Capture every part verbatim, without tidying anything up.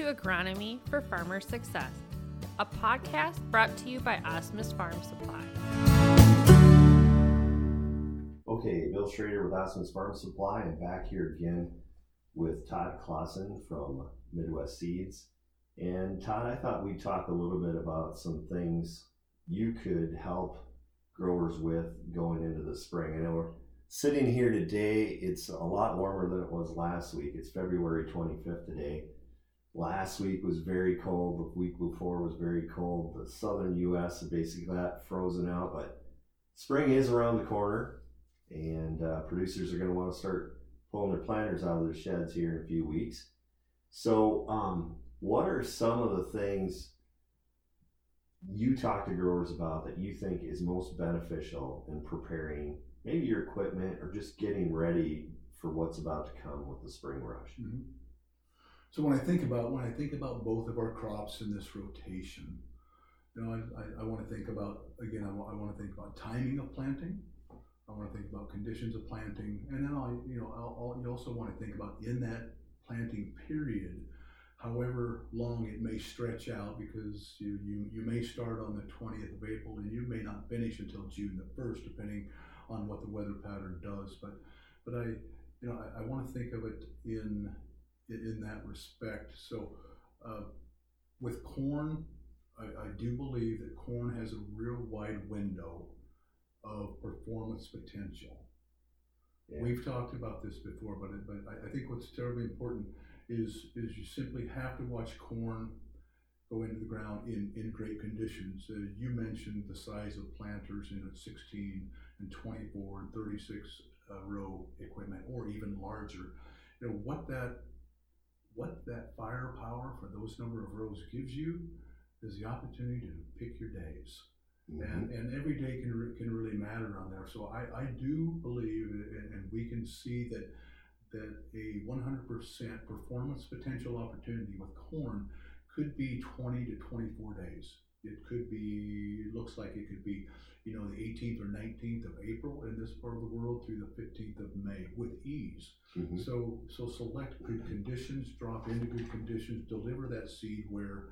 to Agronomy for Farmer Success, a podcast brought to you by Osmus Farm Supply. Okay, Bill Schrader with Osmus Farm Supply, and back here again with Todd Clausen from Midwest Seeds. And Todd, I thought we'd talk a little bit about some things you could help growers with going into the spring. I know we're sitting here today, it's a lot warmer than it was last week. It's February twenty-fifth today. Last week was very cold, the week before was very cold. The southern U S basically got frozen out, but spring is around the corner, and uh, producers are going to want to start pulling their planters out of their sheds here in a few weeks. So um, what are some of the things you talk to growers about that you think is most beneficial in preparing maybe your equipment or just getting ready for what's about to come with the spring rush? Mm-hmm. So when I think about when I think about both of our crops in this rotation, you know, I, I, I want to think about again. I, I want to think about timing of planting. I want to think about conditions of planting, and then I, you know, I'll, I'll, you also want to think about in that planting period, however long it may stretch out, because you, you, you may start on the twentieth of April and you may not finish until June the first, depending on what the weather pattern does. But but I you know I, I want to think of it in in that respect. So uh, with corn, I, I do believe that corn has a real wide window of performance potential. Yeah. We've talked about this before, but it, but I, I think what's terribly important is is you simply have to watch corn go into the ground in, in great conditions. Uh, you mentioned the size of planters, you know, sixteen and twenty-four and thirty-six uh, row equipment, or even larger. You know, what that what that firepower for those number of rows gives you is the opportunity to pick your days. Mm-hmm. And and every day can re- can really matter on there. So I, I do believe, and, and we can see that that a one hundred percent performance potential opportunity with corn could be twenty to twenty-four days. It could be, it looks like it could be, you know, the eighteenth or nineteenth of April in this part of the world through the fifteenth of May with ease. Mm-hmm. So so select good conditions, drop into good conditions, deliver that seed where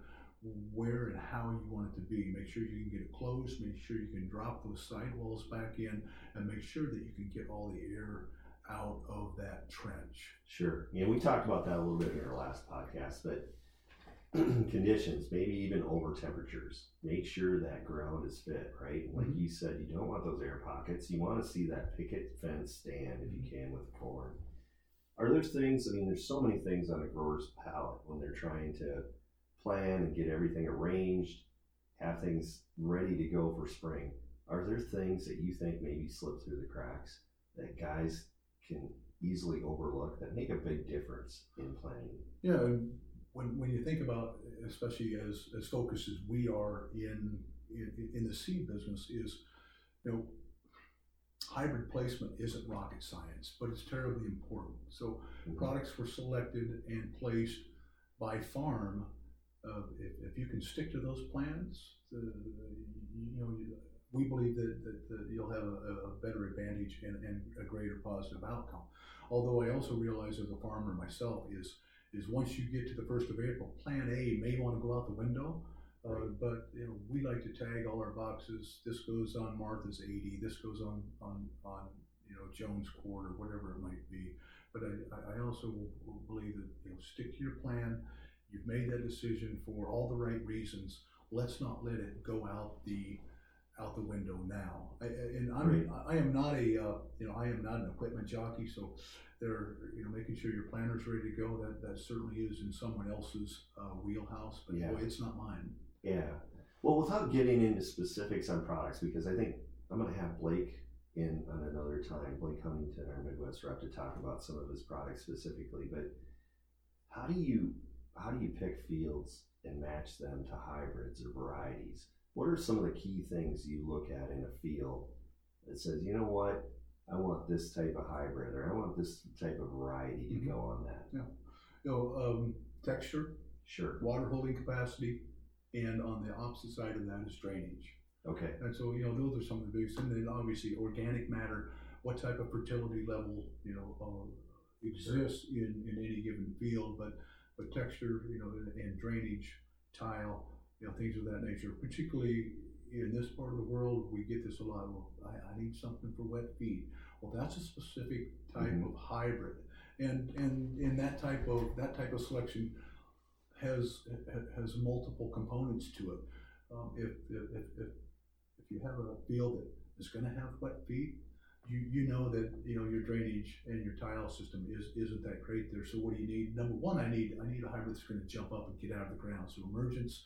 where and how you want it to be. Make sure you can get it closed, make sure you can drop those sidewalls back in, and make sure that you can get all the air out of that trench. Sure. Yeah, we talked about that a little bit in our last podcast, but conditions, maybe even over temperatures. Make sure that ground is fit, right? Like mm-hmm. you said, you don't want those air pockets. You want to see that picket fence stand if you can with corn. Are there things, I mean, there's so many things on a grower's palate when they're trying to plan and get everything arranged, have things ready to go for spring. Are there things that you think maybe slip through the cracks that guys can easily overlook that make a big difference in planning? Yeah, when when you think about, especially as as focused as we are in in, in the seed business, is, you know, hybrid placement isn't rocket science, but it's terribly important. So mm-hmm. products were selected and placed by farm. Uh, if, if you can stick to those plans, uh, you know, we believe that, that, that you'll have a, a better advantage and, and a greater positive outcome. Although I also realize as a farmer myself is is once you get to the first of April, plan A may want to go out the window, uh, right. but you know, we like to tag all our boxes. This goes on Martha's eighty, this goes on, on, on you know, Jones Quarter, whatever it might be. But I, I also believe that, you know, stick to your plan. You've made that decision for all the right reasons. Let's not let it go out the out the window now. I, and I'm right. I am not a uh, you know I am not an equipment jockey, so they're you know making sure your planter's ready to go. That that certainly is in someone else's uh, wheelhouse, but yeah. boy, it's not mine. Yeah. Well, without getting into specifics on products, because I think I'm going to have Blake in on another time, Blake Huntington, our Midwest rep, to talk about some of his products specifically. But how do you How do you pick fields and match them to hybrids or varieties? What are some of the key things you look at in a field that says, you know what, I want this type of hybrid, or I want this type of variety to mm-hmm. go on that? Yeah. You know, um, texture, sure, water holding capacity, and on the opposite side of that is drainage. Okay. And so, you know, those are some of the biggest, and then obviously organic matter, what type of fertility level, you know, uh, exists sure. in, in any given field, but but texture, you know, and, and drainage, tile, you know, things of that nature. Particularly in this part of the world, we get this a lot. Well, I, I need something for wet feed. Well, that's a specific type mm-hmm. of hybrid, and and and that type of that type of selection has has multiple components to it. Um, if, if if if you have a field that is going to have wet feed, you you know that you know your drainage and your tile system is isn't that great there. So what do you need? Number one, I need I need a hybrid that's going to jump up and get out of the ground. So emergence,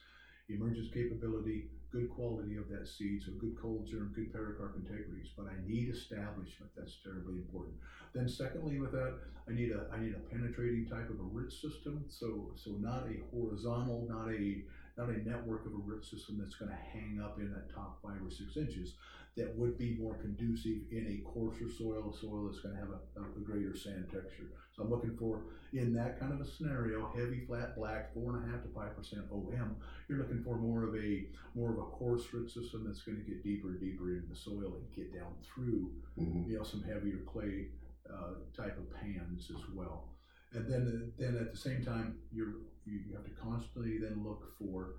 emergence capability, good quality of that seed, so good cold germ, good pericarp integrities. But I need establishment. That's terribly important. Then secondly, with that, I need a I need a penetrating type of a root system. So so not a horizontal, not a not a network of a root system that's going to hang up in that top five or six inches. That would be more conducive in a coarser soil, soil that's going to have a, a greater sand texture. So I'm looking for, in that kind of a scenario, heavy, flat, black, four and a half to five percent O M. You're looking for more of a more of a coarse root system that's going to get deeper and deeper into the soil and get down through, mm-hmm. you know, some heavier clay uh, type of pans as well. And then, then at the same time, you're you have to constantly then look for,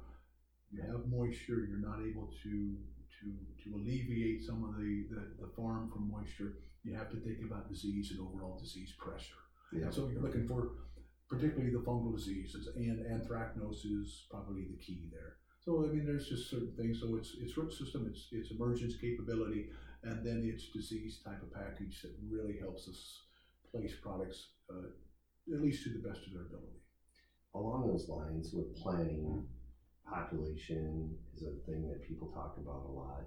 you have moisture, you're not able to to to alleviate some of the, the, the farm from moisture. You have to think about disease and overall disease pressure. Yeah. So you're looking for particularly the fungal diseases, and anthracnose is probably the key there. So I mean, there's just certain things. So it's it's root system, it's it's emergence capability, and then it's disease type of package that really helps us place products uh, at least to the best of their ability. Along those lines with planning, population is a thing that people talk about a lot.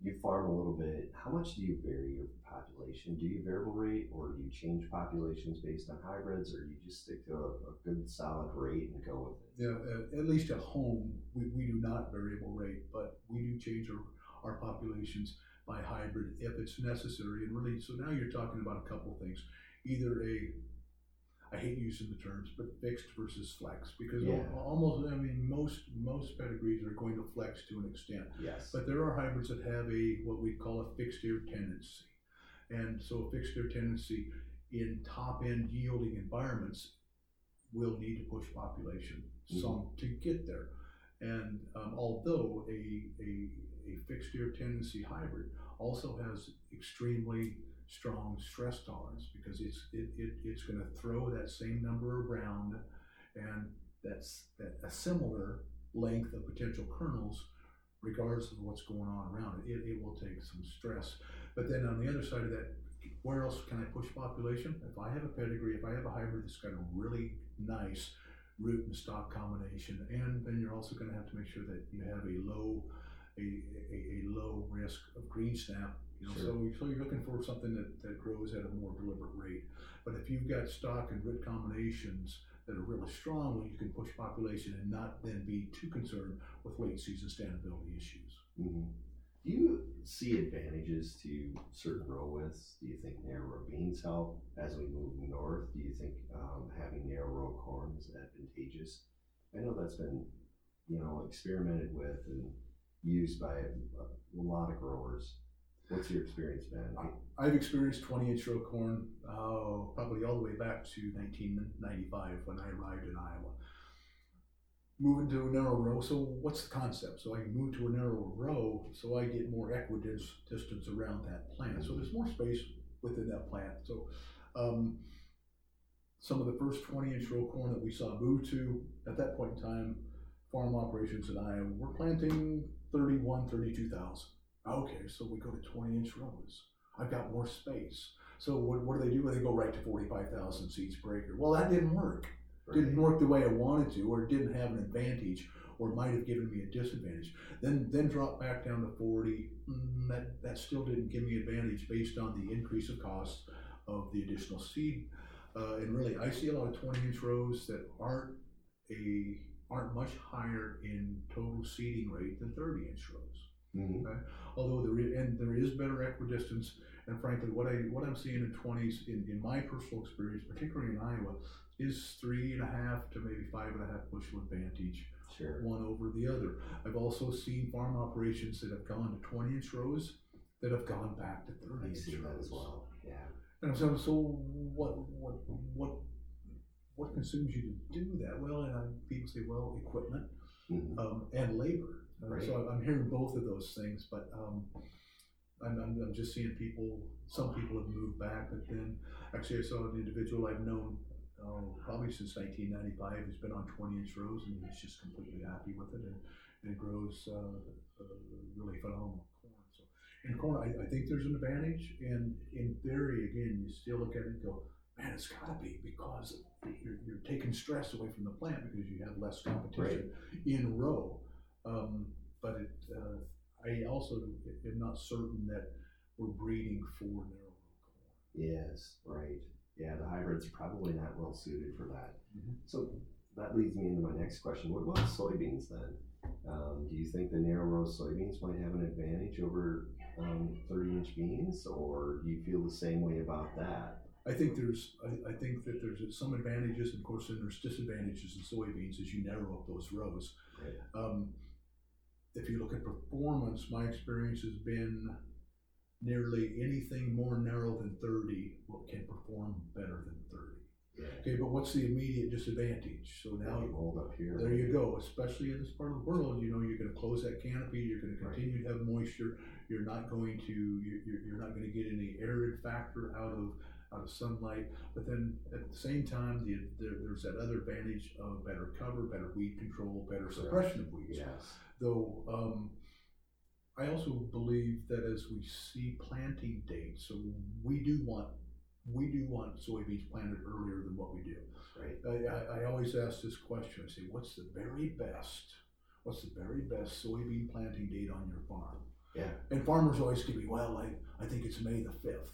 You farm a little bit. How much do you vary your population? Do you variable rate, or do you change populations based on hybrids, or do you just stick to a, a good solid rate and go with it? Yeah, at least at home, we, we do not variable rate, but we do change our, our populations by hybrid if it's necessary. And really, so now you're talking about a couple things. Either a I hate using the terms, but fixed versus flex, because yeah. almost, I mean, most most pedigrees are going to flex to an extent. Yes. But there are hybrids that have a, what we call a fixed air tendency. And so a fixed air tendency in top-end yielding environments will need to push population mm-hmm. some to get there. And um, although a, a a fixed air tendency hybrid also has extremely strong stress tolerance, because it's it, it it's going to throw that same number around, and that's that a similar length of potential kernels regardless of what's going on around it. It, it will take some stress. But then on the other side of that, where else can I push population? If I have a pedigree, if I have a hybrid that's got a really nice root and stock combination, and then you're also going to have to make sure that you have a low a, a, a low risk of green snap. You know, sure. So, so you're looking for something that, that grows at a more deliberate rate. But if you've got stock and root combinations that are really strong, well, you can push population and not then be too concerned with late season standability issues. Mm-hmm. Do you see advantages to certain row widths? Do you think narrow beans help as we move north? Do you think um, having narrow row corn is advantageous? I know that's been, you know, experimented with and used by a, a lot of growers. What's your experience been? I've experienced twenty-inch row corn uh, probably all the way back to nineteen ninety-five when I arrived in Iowa. Moving to a narrow row, so what's the concept? So I can move to a narrow row, so I get more equidistance around that plant. So there's more space within that plant. So um, some of the first twenty-inch row corn that we saw move to, at that point in time, farm operations in Iowa were planting thirty-one, thirty-two thousand. Okay, so we go to twenty-inch rows. I've got more space. So what, what do they do? They go right to forty-five thousand seeds per acre. Well, that didn't work. Right. Didn't work the way I wanted to, or didn't have an advantage, or might have given me a disadvantage. Then then drop back down to forty. Mm, that, that still didn't give me advantage based on the increase of cost of the additional seed. Uh, and really, I see a lot of twenty-inch rows that aren't a aren't much higher in total seeding rate than thirty-inch rows. Mm-hmm. Okay. Although there is, and there is better equidistance, and frankly, what I what I'm seeing in twenties in, in my personal experience, particularly in Iowa, is three and a half to maybe five and a half bushel advantage, sure. one over the other. I've also seen farm operations that have gone to twenty-inch rows that have gone back to thirty-inch rows. I see that as well. Yeah. And so, so what what what what consumes you to do that? Well, and I, people say, well, equipment mm-hmm. um, and labor. Uh, right. So I'm hearing both of those things, but um, I'm, I'm, I'm just seeing people, some people have moved back, but then actually I saw an individual I've known uh, probably since nineteen ninety-five who's been on twenty inch rows and he's just completely happy with it, and, and it grows uh, uh, really phenomenal. In corn, I, I think there's an advantage, and in theory, again, you still look at it and go, man, it's got to be because you're, you're taking stress away from the plant because you have less competition right. in row. Um, but it, uh, I also am not certain that we're breeding for narrow row corn. Yes, right. Yeah, the hybrid's probably not well suited for that. Mm-hmm. So that leads me into my next question. What about soybeans then? Um, do you think the narrow row soybeans might have an advantage over um, thirty inch beans, or do you feel the same way about that? I think there's, I, I think that there's some advantages, and of course then there's disadvantages in soybeans as you narrow up those rows. Right. Um, if you look at performance, my experience has been nearly anything more narrow than thirty can perform better than thirty. Yeah. Okay, but what's the immediate disadvantage? So now you hold up here. There you go. Especially in this part of the world, you know, you're going to close that canopy. You're going to continue right. to have moisture. You're not going to. You're, you're not going to get any arid factor out of out of sunlight. But then at the same time, the, the, there's that other advantage of better cover, better weed control, better suppression right. of weeds. Yes. Though um, I also believe that as we see planting dates, so we do want. We do want soybeans planted earlier than what we do. Right. I, I, I always ask this question. I say, what's the very best, what's the very best soybean planting date on your farm? Yeah. And farmers always give me, well, I, I think it's May the fifth.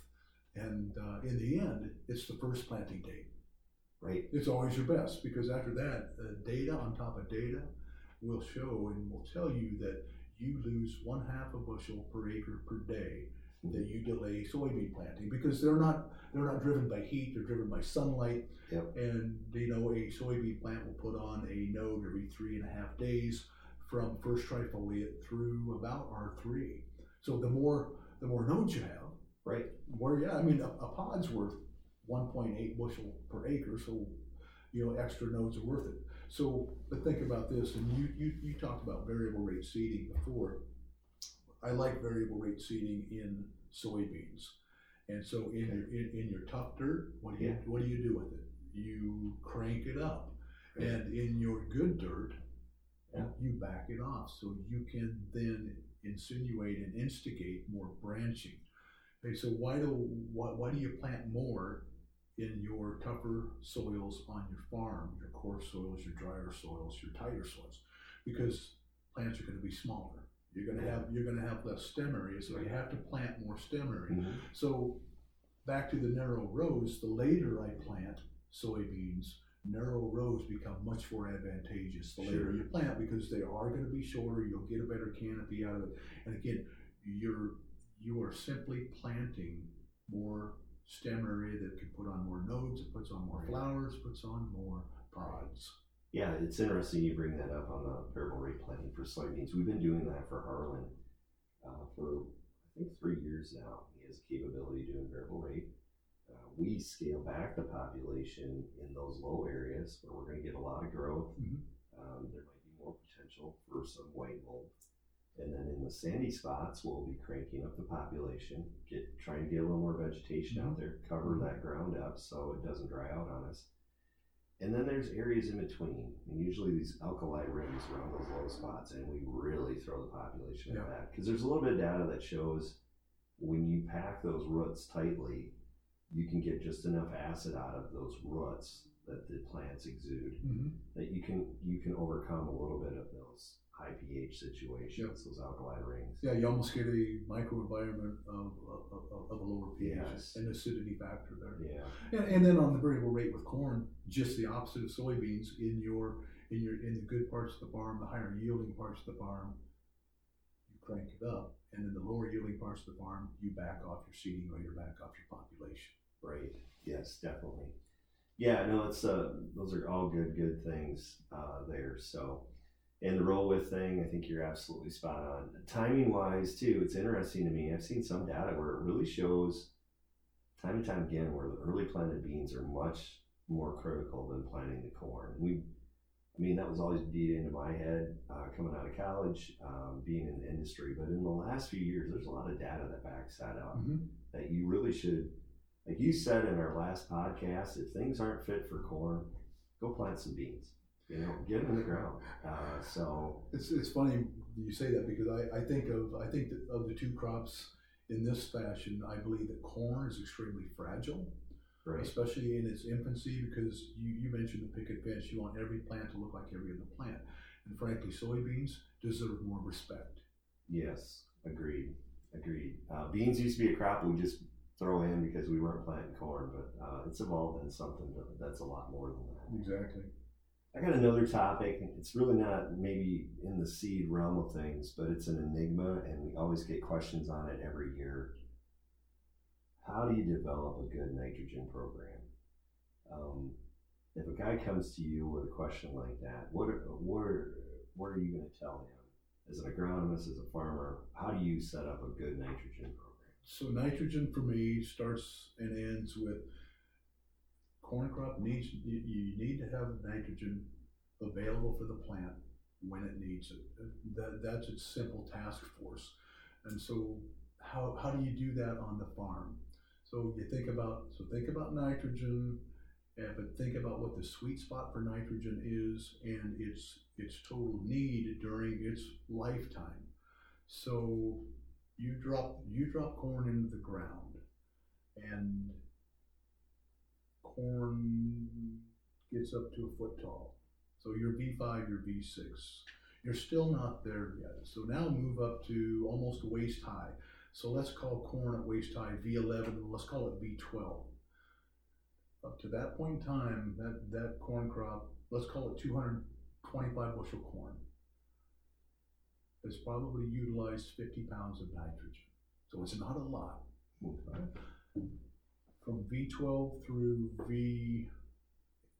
And uh, in the end, it's the first planting date. Right. It's always your best, because after that, uh, data on top of data will show and will tell you that you lose one half a bushel per acre per day that you delay soybean planting, because they're not they're not driven by heat, they're driven by sunlight. Yep. And you know, a soybean plant will put on a node every three and a half days from first trifoliate through about R three. So the more the more nodes you have, right? Where yeah, I mean a, a pod's worth one point eight bushel per acre, so you know extra nodes are worth it. So but think about this, and you you, you talked about variable rate seeding before. I like variable rate seeding in soybeans, and so in okay. your in, in your tough dirt, what do you yeah. what do you do with it? You crank it up, right. and in your good dirt, yeah. you back it off, so you can then insinuate and instigate more branching. Okay, so why do why, why do you plant more in your tougher soils on your farm, your coarse soils, your drier soils, your tighter soils? Because plants are going to be smaller. You're gonna have you're gonna have less stem area, so you have to plant more stem area. Mm-hmm. So back to the narrow rows, the later I plant soybeans, narrow rows become much more advantageous the sure. later you plant, because they are gonna be shorter, you'll get a better canopy out of it. And again, you're you are simply planting more stem area that can put on more nodes, it puts on more flowers, puts on more pods. Yeah, it's interesting you bring that up on the variable rate planting for soybeans. We've been doing that for Harlan uh, for, I think, three years now. He has capability doing variable rate. Uh, we scale back the population in those low areas where we're going to get a lot of growth. Mm-hmm. Um, there might be more potential for some white mold. And then in the sandy spots, we'll be cranking up the population, get trying to get a little more vegetation mm-hmm. out there, cover mm-hmm. that ground up so it doesn't dry out on us. And then there's areas in between, and usually these alkali rims around those low spots, and we really throw the population at yeah. that. Because there's a little bit of data that shows when you pack those roots tightly, you can get just enough acid out of those roots that the plants exude mm-hmm. that you can you can overcome a little bit of those high pH situations, yep. those alkali rings. Yeah, you almost get a microenvironment of, of, of, of a lower pH yes. and acidity factor there. Yeah, and, and then on the variable rate with corn, just the opposite of soybeans. In your in your in the good parts of the farm, the higher yielding parts of the farm, you crank it up, and in the lower yielding parts of the farm, you back off your seeding or you back off your population. Right. Yes, definitely. Yeah, no, it's uh, those are all good good things uh, there. So. And the roll with thing, I think you're absolutely spot on. Timing wise too, it's interesting to me. I've seen some data where it really shows time and time again where the early planted beans are much more critical than planting the corn. We, I mean, that was always beat into my head uh, coming out of college, um, being in the industry. But in the last few years, there's a lot of data that backs that up, mm-hmm. that you really should, like you said in our last podcast, if things aren't fit for corn, go plant some beans. You know, get them in the ground. Uh, so it's it's funny you say that, because I, I think of I think that of the two crops in this fashion, I believe that corn is extremely fragile, right. especially in its infancy, because you, you mentioned the picket fence. You want every plant to look like every other plant, and frankly, soybeans deserve more respect. Yes, agreed, agreed. Uh, beans used to be a crop we just throw in because we weren't planting corn, but uh, it's evolved into something that's a lot more than that. Exactly. I got another topic. It's really not maybe in the seed realm of things, but it's an enigma, and we always get questions on it every year. How do you develop a good nitrogen program? Um, if a guy comes to you with a question like that, what are, what are, what are you going to tell him? As an agronomist, as a farmer, how do you set up a good nitrogen program? So nitrogen for me starts and ends with corn crop needs, you need to have nitrogen available for the plant when it needs it. That, that's its simple task force. And so how how do you do that on the farm? So you think about, so think about nitrogen, but think about what the sweet spot for nitrogen is and its its total need during its lifetime. So you drop you drop corn into the ground, and corn gets up to a foot tall. So you're V five, you're V six. You're still not there yet. So now move up to almost waist high. So let's call corn at waist high V eleven, let's call it V twelve. Up to that point in time, that, that corn crop, let's call it two hundred twenty-five bushel corn, has probably utilized fifty pounds of nitrogen. So it's not a lot. Okay. From V twelve through V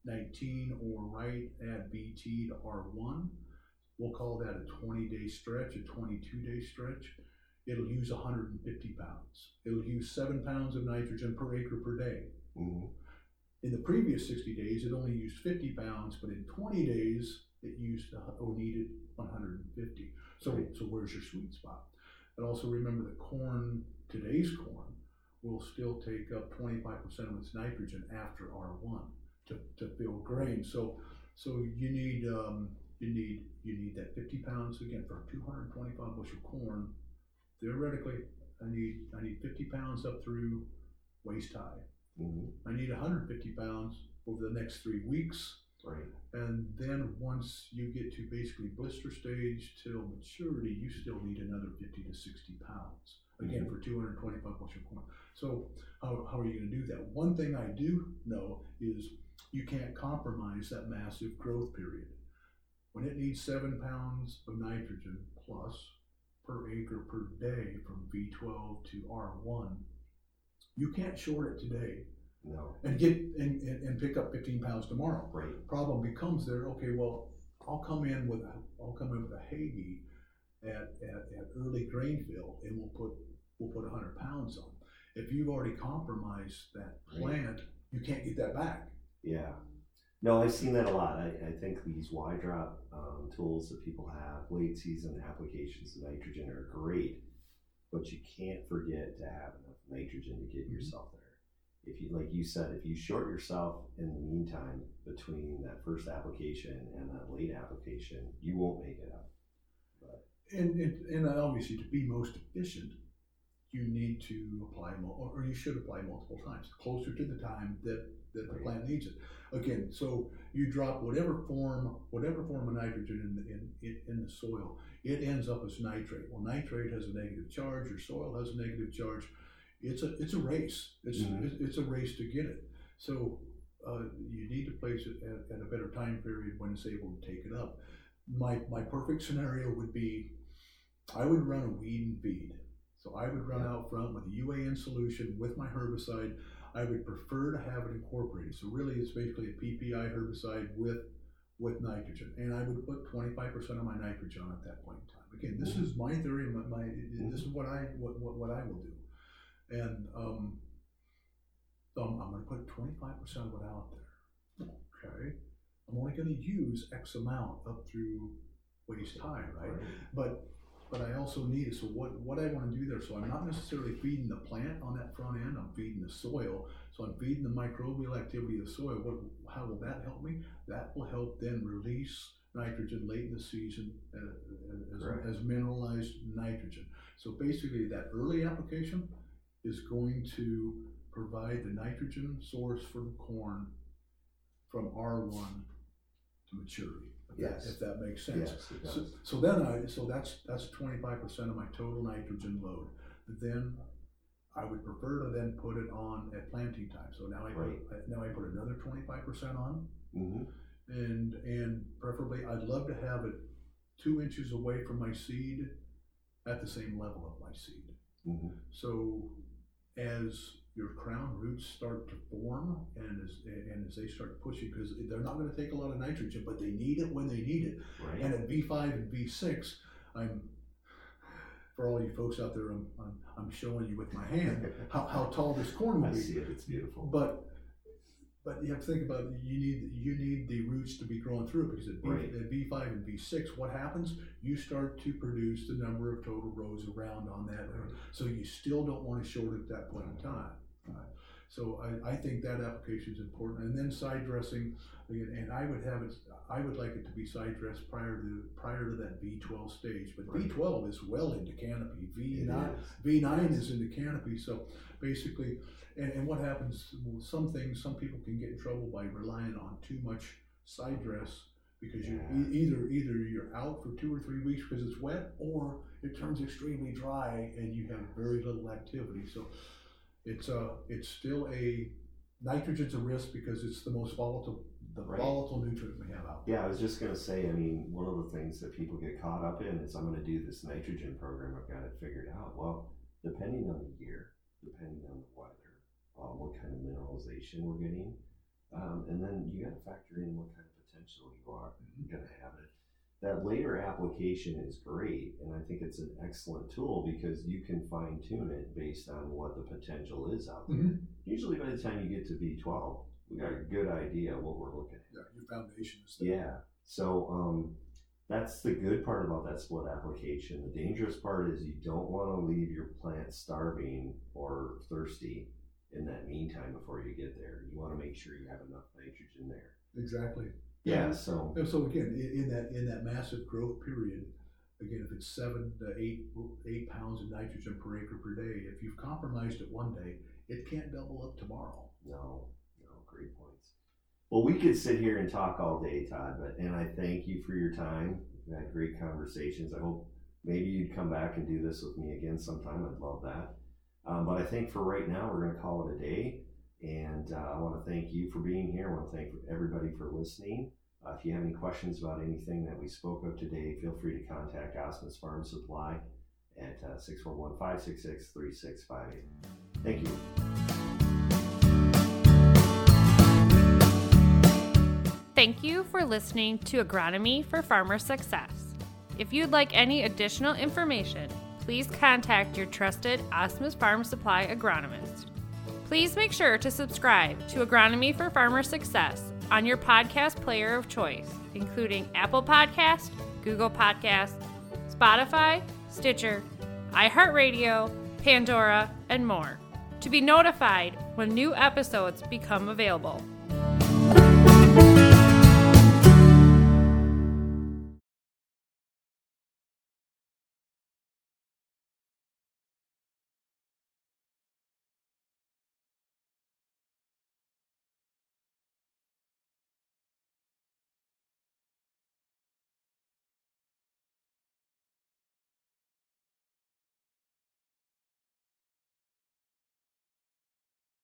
nineteen, or right at V T to R one, we'll call that a twenty-day stretch, a twenty-two-day stretch. It'll use one hundred fifty pounds. It'll use seven pounds of nitrogen per acre per day. Mm-hmm. In the previous sixty days, it only used fifty pounds, but in twenty days, it used or needed one hundred fifty. So, right. so where's your sweet spot? And also remember that corn, today's corn, will still take up twenty-five percent of its nitrogen after R one to, to build grain. So, so you need um, you need you need that fifty pounds again for two hundred twenty-five bushel corn. Theoretically, I need I need fifty pounds up through waist high. Mm-hmm. I need one hundred fifty pounds over the next three weeks. Right. And then once you get to basically blister stage till maturity, you still need another fifty to sixty pounds. Again, for two hundred twenty-five bushel corn. So how, how are you going to do that? One thing I do know is you can't compromise that massive growth period. When it needs seven pounds of nitrogen plus per acre per day from V twelve to R one, you can't short it today. No. And get and, and, and pick up fifteen pounds tomorrow. Right. Problem becomes there. Okay, well, I'll come in with a I'll come in with a Hagee at, at, at early grain fill, and we'll put we'll put one hundred pounds on. If you've already compromised that plant, right. you can't get that back. Yeah. No, I've seen that a lot. I, I think these Y drop um, tools that people have, late season applications of nitrogen, are great, but you can't forget to have enough nitrogen to get mm-hmm. yourself there. If you, like you said, if you short yourself in the meantime between that first application and that late application, you won't make it up. But and, and and obviously, to be most efficient, you need to apply mul- or you should apply multiple times, closer to the time that, that the right. plant needs it. Again, so you drop whatever form whatever form of nitrogen in the, in in the soil, it ends up as nitrate. Well, nitrate has a negative charge. Your soil has a negative charge. It's a it's a race. It's mm-hmm. it's a race to get it. So uh, you need to place it at, at a better time period when it's able to take it up. My my perfect scenario would be, I would run a weed and feed. So I would run yeah. out front with a U A N solution with my herbicide. I would prefer to have it incorporated. So really, it's basically a P P I herbicide with with nitrogen, and I would put twenty-five percent of my nitrogen at that point in time. Again, this mm-hmm. is my theory. My, my mm-hmm. this is what I what what, what I will do. And um, um, I'm going to put twenty-five percent of it out there. okay, I'm only going to use X amount up through waste time, right? right? But but I also need it. So what, what I want to do there, so I'm not necessarily feeding the plant on that front end, I'm feeding the soil. So I'm feeding the microbial activity of the soil. What, how will that help me? That will help then release nitrogen late in the season as, right. as mineralized nitrogen. So basically that early application is going to provide the nitrogen source for the corn from R one to maturity. If yes, that, if that makes sense. Yes, it does. So, so then I so that's that's twenty-five percent of my total nitrogen load. Then I would prefer to then put it on at planting time. So now I right. put, now I put another twenty-five percent on, mm-hmm. and and preferably I'd love to have it two inches away from my seed, at the same level of my seed. Mm-hmm. So as your crown roots start to form, and as and as they start pushing, because they're not going to take a lot of nitrogen, but they need it when they need it. Right. And at V five and V six, I'm for all you folks out there, I'm I'm, I'm showing you with my hand how, how tall this corn will be. I see it; it's beautiful. But but you have to think about it. you need you need the roots to be growing through, because at, B, right. at V five and V six, what happens? You start to produce the number of total rows around on that, right. so you still don't want to short at that point in time. Right. So I, I think that application is important, and then side dressing, and I would have it. I would like it to be side dressed prior to prior to that V twelve stage. But right. V twelve is well into canopy. V nine V nine is into canopy. So basically, and, and what happens? Well, some things, some people can get in trouble by relying on too much side dress, because yeah. you e- either either you're out for two or three weeks because it's wet, or it turns extremely dry and you have very little activity. So. It's uh it's still a nitrogen's a risk because it's the most volatile the right. volatile nutrient we have out there. Yeah, I was just gonna say, I mean, one of the things that people get caught up in is I'm gonna do this nitrogen program, I've got it figured out. Well, depending on the year, depending on the weather, uh, what kind of mineralization we're getting, um, and then you gotta factor in what kind of potential you are you're gonna have it. That later application is great, and I think it's an excellent tool because you can fine tune it based on what the potential is out there. Mm-hmm. Usually by the time you get to V twelve, we got a good idea what we're looking at. Yeah, your foundation is there. Yeah, so um, that's the good part about that split application. The dangerous part is you don't want to leave your plant starving or thirsty in that meantime before you get there. You want to make sure you have enough nitrogen there. Exactly. Yeah. So so again, in that in that massive growth period, again, if it's seven to eight eight pounds of nitrogen per acre per day, if you've compromised it one day, it can't double up tomorrow. No, no, great points. Well, we could sit here and talk all day, Todd. But and I thank you for your time. We've had great conversations. I hope maybe you'd come back and do this with me again sometime. I'd love that. Um, but I think for right now, we're going to call it a day. And uh, I want to thank you for being here. I want to thank everybody for listening. Uh, if you have any questions about anything that we spoke of today, feel free to contact Osmus Farm Supply at uh, six four one, five six six, three six five eight. Thank you. Thank you for listening to Agronomy for Farmer Success. If you'd like any additional information, please contact your trusted Osmus Farm Supply agronomist. Please make sure to subscribe to Agronomy for Farmer Success on your podcast player of choice, including Apple Podcasts, Google Podcasts, Spotify, Stitcher, iHeartRadio, Pandora, and more, to be notified when new episodes become available.